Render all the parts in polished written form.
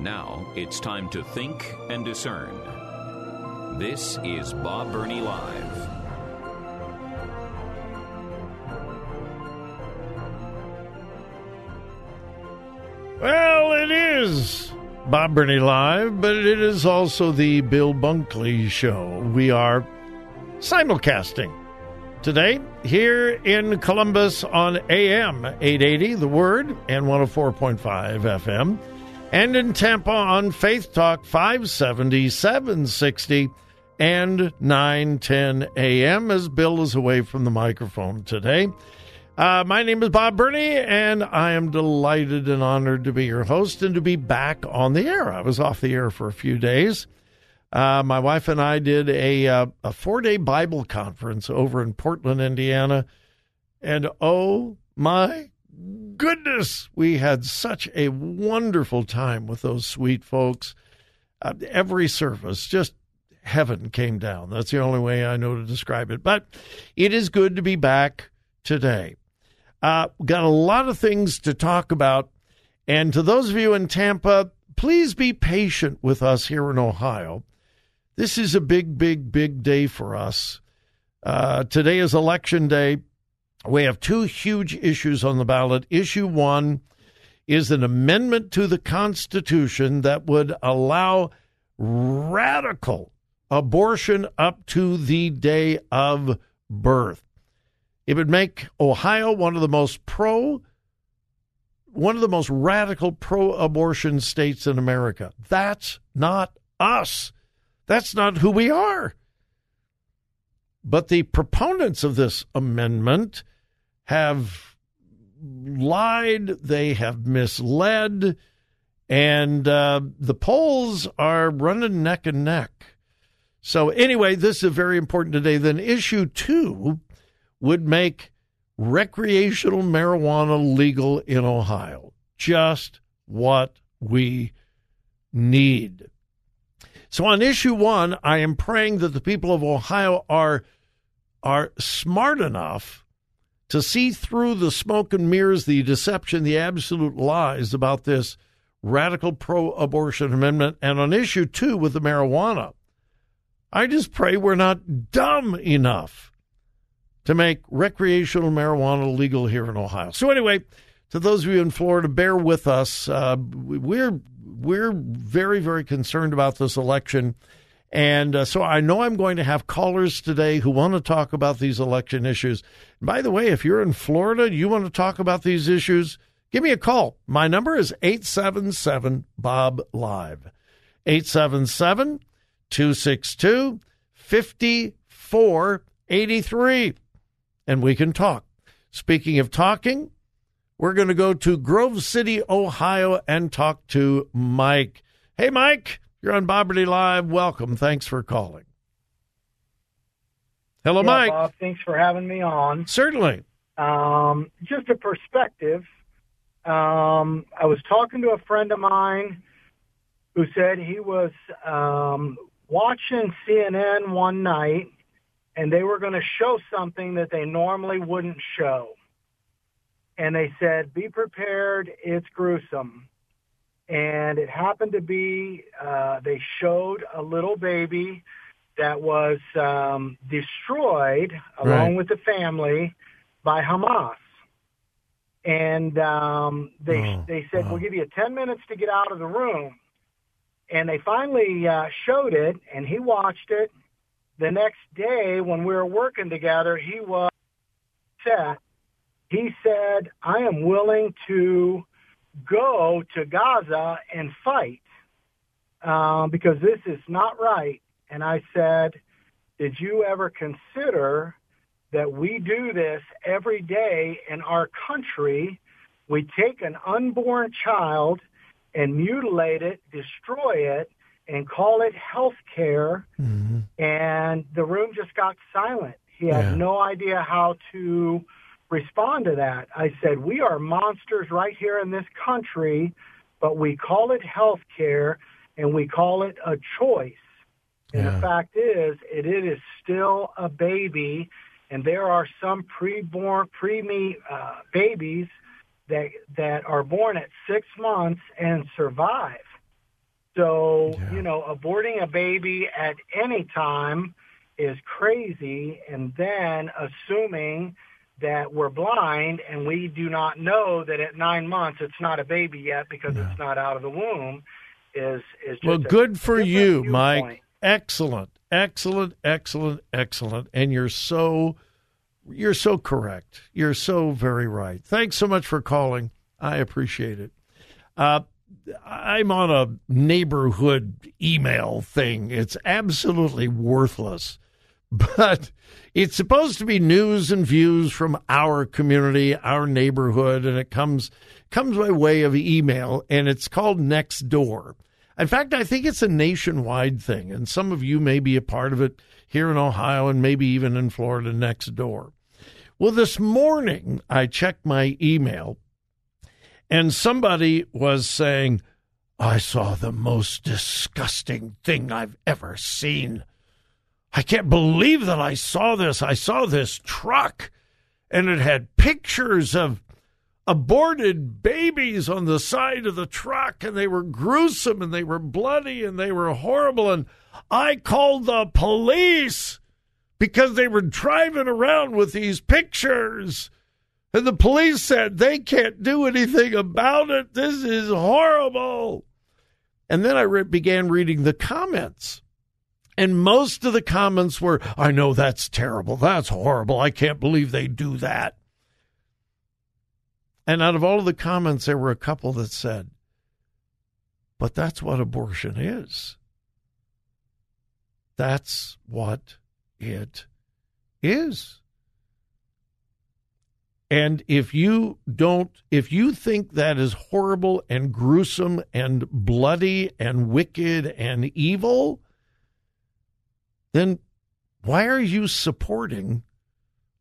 Now it's time to think and discern. This is Bob Burney Live. Well, it is Bob Burney Live, but it is also the Bill Bunkley Show. We are simulcasting today here in Columbus on AM 880, The Word, and 104.5 FM. And in Tampa on Faith Talk 570, 760, and 910 a.m. as Bill is away from the microphone today. My name is Bob Burney, and I am delighted and honored to be your host and to be back on the air. I was off the air for a few days. My wife and I did a 4-day Bible conference over in Portland, Indiana, and oh my goodness, we had such a wonderful time with those sweet folks. Every service, just heaven came down. That's the only way I know to describe it. But it is good to be back today. Got a lot of things to talk about. And to those of you in Tampa, please be patient with us here in Ohio. This is a big, big, big day for us. Today is Election Day. We have two huge issues on the ballot. Issue one is an amendment to the Constitution that would allow radical abortion up to the day of birth. It would make Ohio one of the most radical pro-abortion states in America. That's not us. That's not who we are. But the proponents of this amendment have lied, they have misled, and the polls are running neck and neck. So anyway, this is very important today. Then issue two would make recreational marijuana legal in Ohio. Just what we need. So on issue one, I am praying that the people of Ohio are smart enough to see through the smoke and mirrors, the deception, the absolute lies about this radical pro-abortion amendment. And on issue two with the marijuana, I just pray we're not dumb enough to make recreational marijuana legal here in Ohio. So anyway, to those of you in Florida, bear with us. We're very, very concerned about this election. And so I know I'm going to have callers today who want to talk about these election issues. By the way, if you're in Florida, you want to talk about these issues, give me a call. My number is 877-BOB-LIVE, 877-262-5483. And we can talk. Speaking of talking, we're going to go to Grove City, Ohio, and talk to Mike. Hey, Mike, you're on Bob Burney Live. Welcome. Thanks for calling. Hello, yeah, Mike. Bob, thanks for having me on. Certainly. Just a perspective. I was talking to a friend of mine who said he was watching CNN one night, and they were going to show something that they normally wouldn't show. And they said, be prepared, it's gruesome. And it happened to be they showed a little baby that was destroyed, along with the family, by Hamas. And they said, we'll give you 10 minutes to get out of the room. And they finally showed it, and he watched it. The next day, when we were working together, he was upset. He said, I am willing to go to Gaza and fight because this is not right. And I said, did you ever consider that we do this every day in our country? We take an unborn child and mutilate it, destroy it, and call it health care, mm-hmm. and the room just got silent. He had no idea how to respond to that. I said, we are monsters right here in this country, but we call it health care, and we call it a choice. And the fact is, it is still a baby, and there are some babies that are born at 6 months and survive. So, you know, aborting a baby at any time is crazy, and then assuming that we're blind and we do not know that at 9 months it's not a baby yet because it's not out of the womb is just good for you, Mike. Point. Excellent, excellent, excellent, excellent. And you're so correct. You're so very right. Thanks so much for calling. I appreciate it. I'm on a neighborhood email thing. It's absolutely worthless, but it's supposed to be news and views from our community, our neighborhood, and it comes by way of email, and it's called Next Door. In fact, I think it's a nationwide thing, and some of you may be a part of it here in Ohio and maybe even in Florida, Next Door. Well, this morning I checked my email, and somebody was saying, I saw the most disgusting thing I've ever seen. I can't believe that I saw this. I saw this truck, and it had pictures of aborted babies on the side of the truck, and they were gruesome, and they were bloody, and they were horrible, and I called the police because they were driving around with these pictures, and the police said they can't do anything about it. This is horrible. And then I began reading the comments. And most of the comments were, I know that's terrible. That's horrible. I can't believe they do that. And out of all of the comments, there were a couple that said, but that's what abortion is. That's what it is. And if you think that is horrible and gruesome and bloody and wicked and evil, then why are you supporting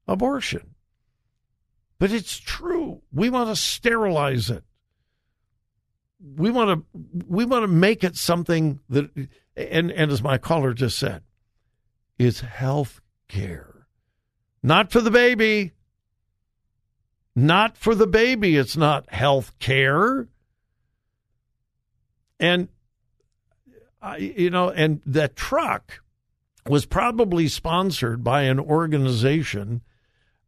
abortion? But it's true. We want to sterilize it. We want to make it something that, and as my caller just said, is health care. Not for the baby. Not for the baby. It's not health care. And, and that truck was probably sponsored by an organization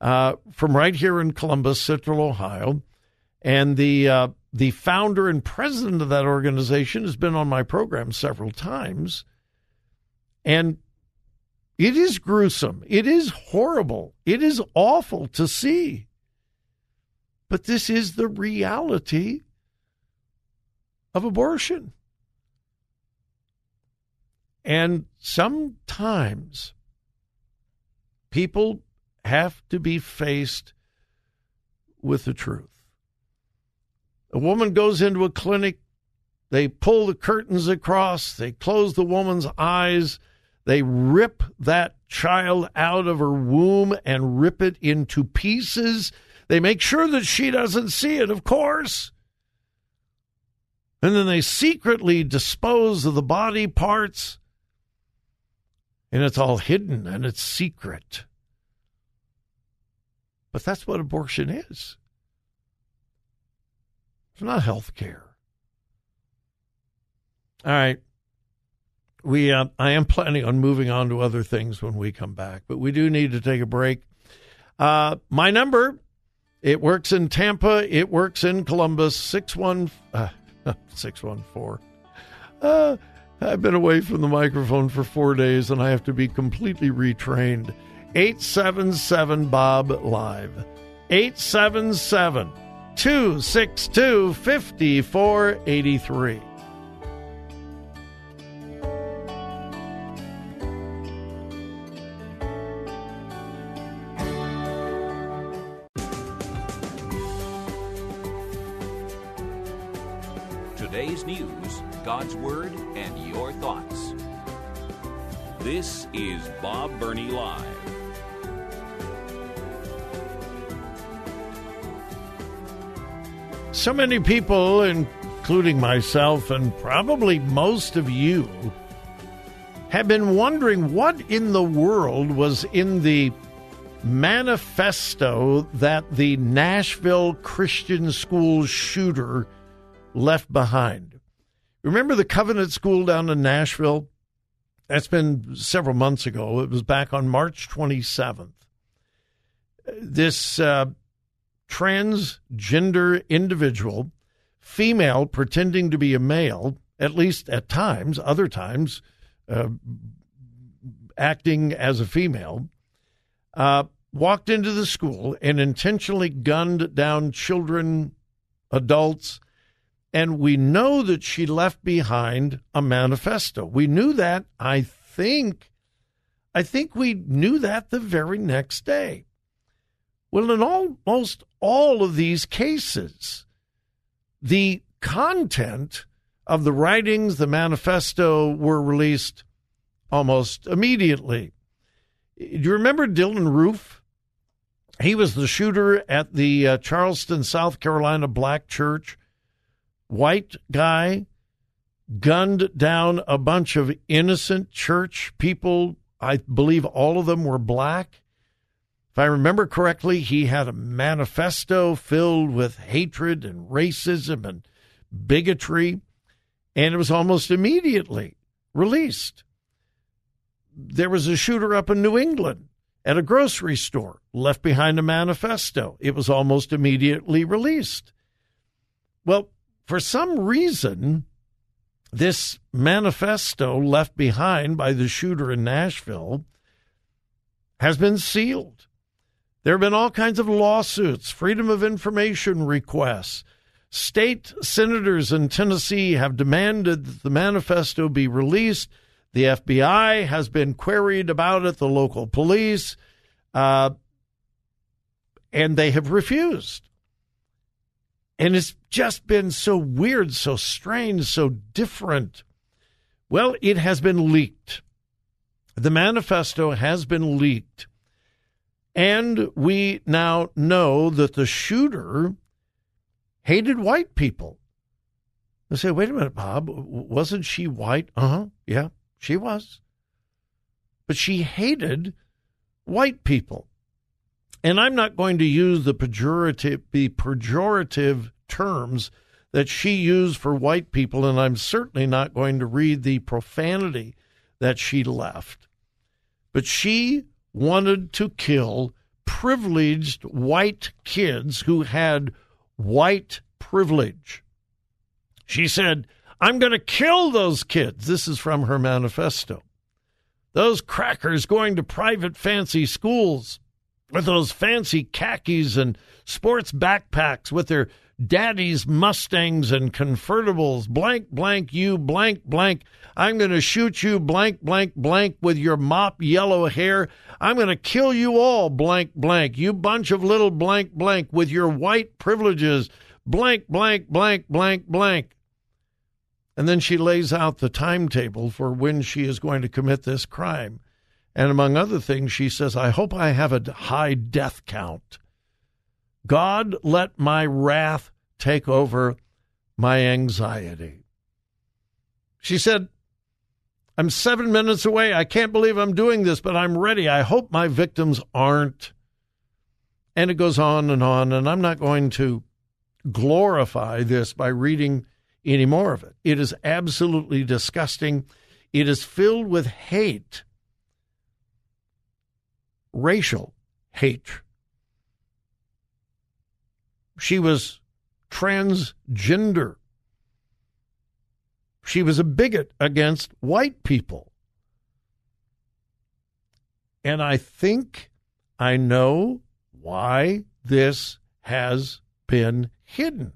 from right here in Columbus, Central Ohio, and the founder and president of that organization has been on my program several times, and it is gruesome. It is horrible. It is awful to see. But this is the reality of abortion. And sometimes people have to be faced with the truth. A woman goes into a clinic, they pull the curtains across, they close the woman's eyes, they rip that child out of her womb and rip it into pieces. They make sure that she doesn't see it, of course. And then they secretly dispose of the body parts. And it's all hidden and it's secret. But that's what abortion is. It's not health care. All right. I am planning on moving on to other things when we come back, but we do need to take a break. My number, it works in Tampa. It works in Columbus. 614. I've been away from the microphone for 4 days, and I have to be completely retrained. 877-BOB-LIVE. 877-262-5483. Today's news, God's Word, and your thoughts. This is Bob Burney Live. So many people, including myself and probably most of you, have been wondering what in the world was in the manifesto that the Nashville Christian school shooter left behind. Remember the Covenant School down in Nashville? That's been several months ago. It was back on March 27th. This transgender individual, female pretending to be a male, at least at times, other times acting as a female, walked into the school and intentionally gunned down children, adults, and we know that she left behind a manifesto. We knew that, I think we knew that the very next day. Well, in almost all of these cases, the content of the writings, the manifesto, were released almost immediately. Do you remember Dylan Roof? He was the shooter at the Charleston, South Carolina black church. White guy gunned down a bunch of innocent church people. I believe all of them were black. If I remember correctly, he had a manifesto filled with hatred and racism and bigotry, and it was almost immediately released. There was a shooter up in New England at a grocery store, left behind a manifesto. It was almost immediately released. Well, for some reason, this manifesto left behind by the shooter in Nashville has been sealed. There have been all kinds of lawsuits, freedom of information requests. State senators in Tennessee have demanded that the manifesto be released. The FBI has been queried about it, the local police, and they have refused. And it's just been so weird, so strange, so different. Well, it has been leaked. The manifesto has been leaked. And we now know that the shooter hated white people. They say, wait a minute, Bob, wasn't she white? Yeah, she was. But she hated white people. And I'm not going to use the pejorative terms that she used for white people, and I'm certainly not going to read the profanity that she left. But she wanted to kill privileged white kids who had white privilege. She said, I'm going to kill those kids. This is from her manifesto. Those crackers going to private fancy schools with those fancy khakis and sports backpacks with their daddies, Mustangs, and convertibles, blank, blank, you, blank, blank. I'm going to shoot you, blank, blank, blank, with your mop yellow hair. I'm going to kill you all, blank, blank, you bunch of little blank, blank, with your white privileges, blank, blank, blank, blank, blank. And then she lays out the timetable for when she is going to commit this crime. And among other things, she says, I hope I have a high death count. God, let my wrath take over my anxiety. She said, I'm 7 minutes away. I can't believe I'm doing this, but I'm ready. I hope my victims aren't. And it goes on, and I'm not going to glorify this by reading any more of it. It is absolutely disgusting. It is filled with hate. Racial hate. She was transgender. She was a bigot against white people. And I think I know why this has been hidden.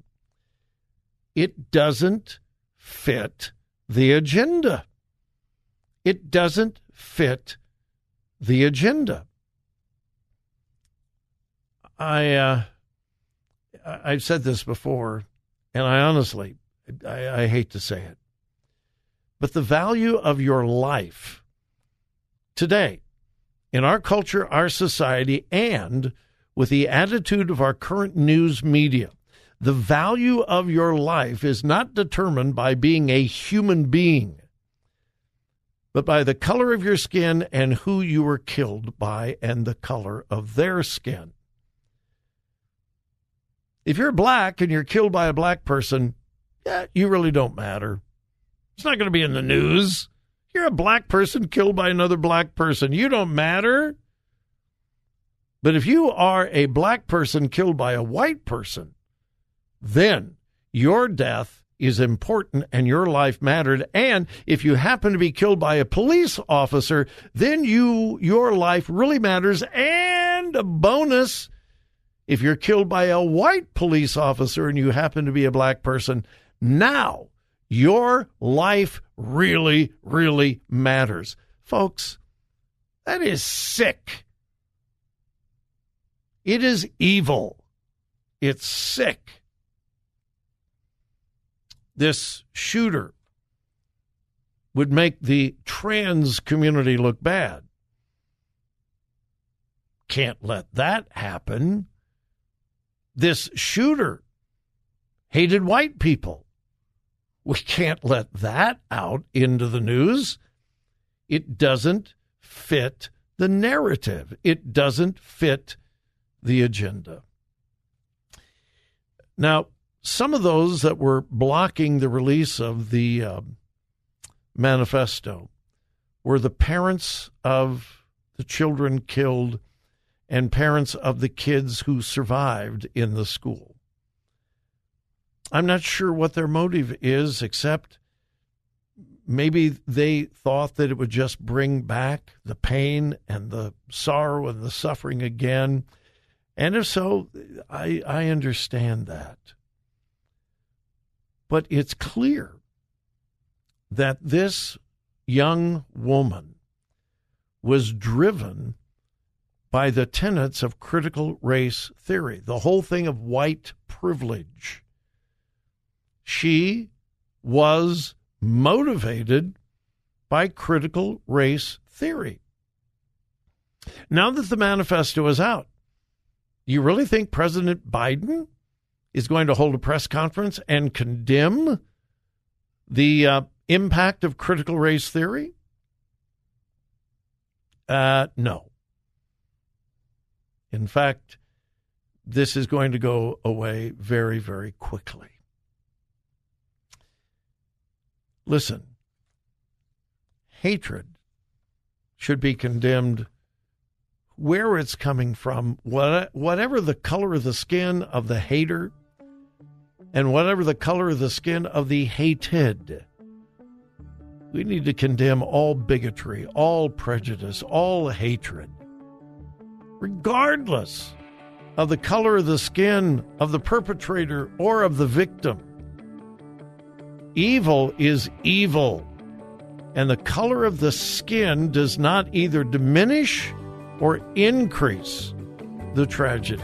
It doesn't fit the agenda. It doesn't fit the agenda. I've said this before, and I honestly I hate to say it. But the value of your life today, in our culture, our society, and with the attitude of our current news media, the value of your life is not determined by being a human being, but by the color of your skin and who you were killed by and the color of their skin. If you're black and you're killed by a black person, you really don't matter. It's not going to be in the news. You're a black person killed by another black person. You don't matter. But if you are a black person killed by a white person, then your death is important and your life mattered. And if you happen to be killed by a police officer, then your life really matters. And a bonus, if you're killed by a white police officer and you happen to be a black person, now your life really, really matters. Folks, that is sick. It is evil. It's sick. This shooter would make the trans community look bad. Can't let that happen. This shooter hated white people. We can't let that out into the news. It doesn't fit the narrative. It doesn't fit the agenda. Now, some of those that were blocking the release of the manifesto were the parents of the children killed and parents of the kids who survived in the school. I'm not sure what their motive is, except maybe they thought that it would just bring back the pain and the sorrow and the suffering again. And if so, I understand that. But it's clear that this young woman was driven by the tenets of critical race theory, the whole thing of white privilege. She was motivated by critical race theory. Now that the manifesto is out, you really think President Biden is going to hold a press conference and condemn the impact of critical race theory? No. In fact, this is going to go away very, very quickly. Listen, hatred should be condemned where it's coming from, whatever the color of the skin of the hater and whatever the color of the skin of the hated. We need to condemn all bigotry, all prejudice, all hatred, regardless of the color of the skin of the perpetrator or of the victim. Evil is evil, and the color of the skin does not either diminish or increase the tragedy.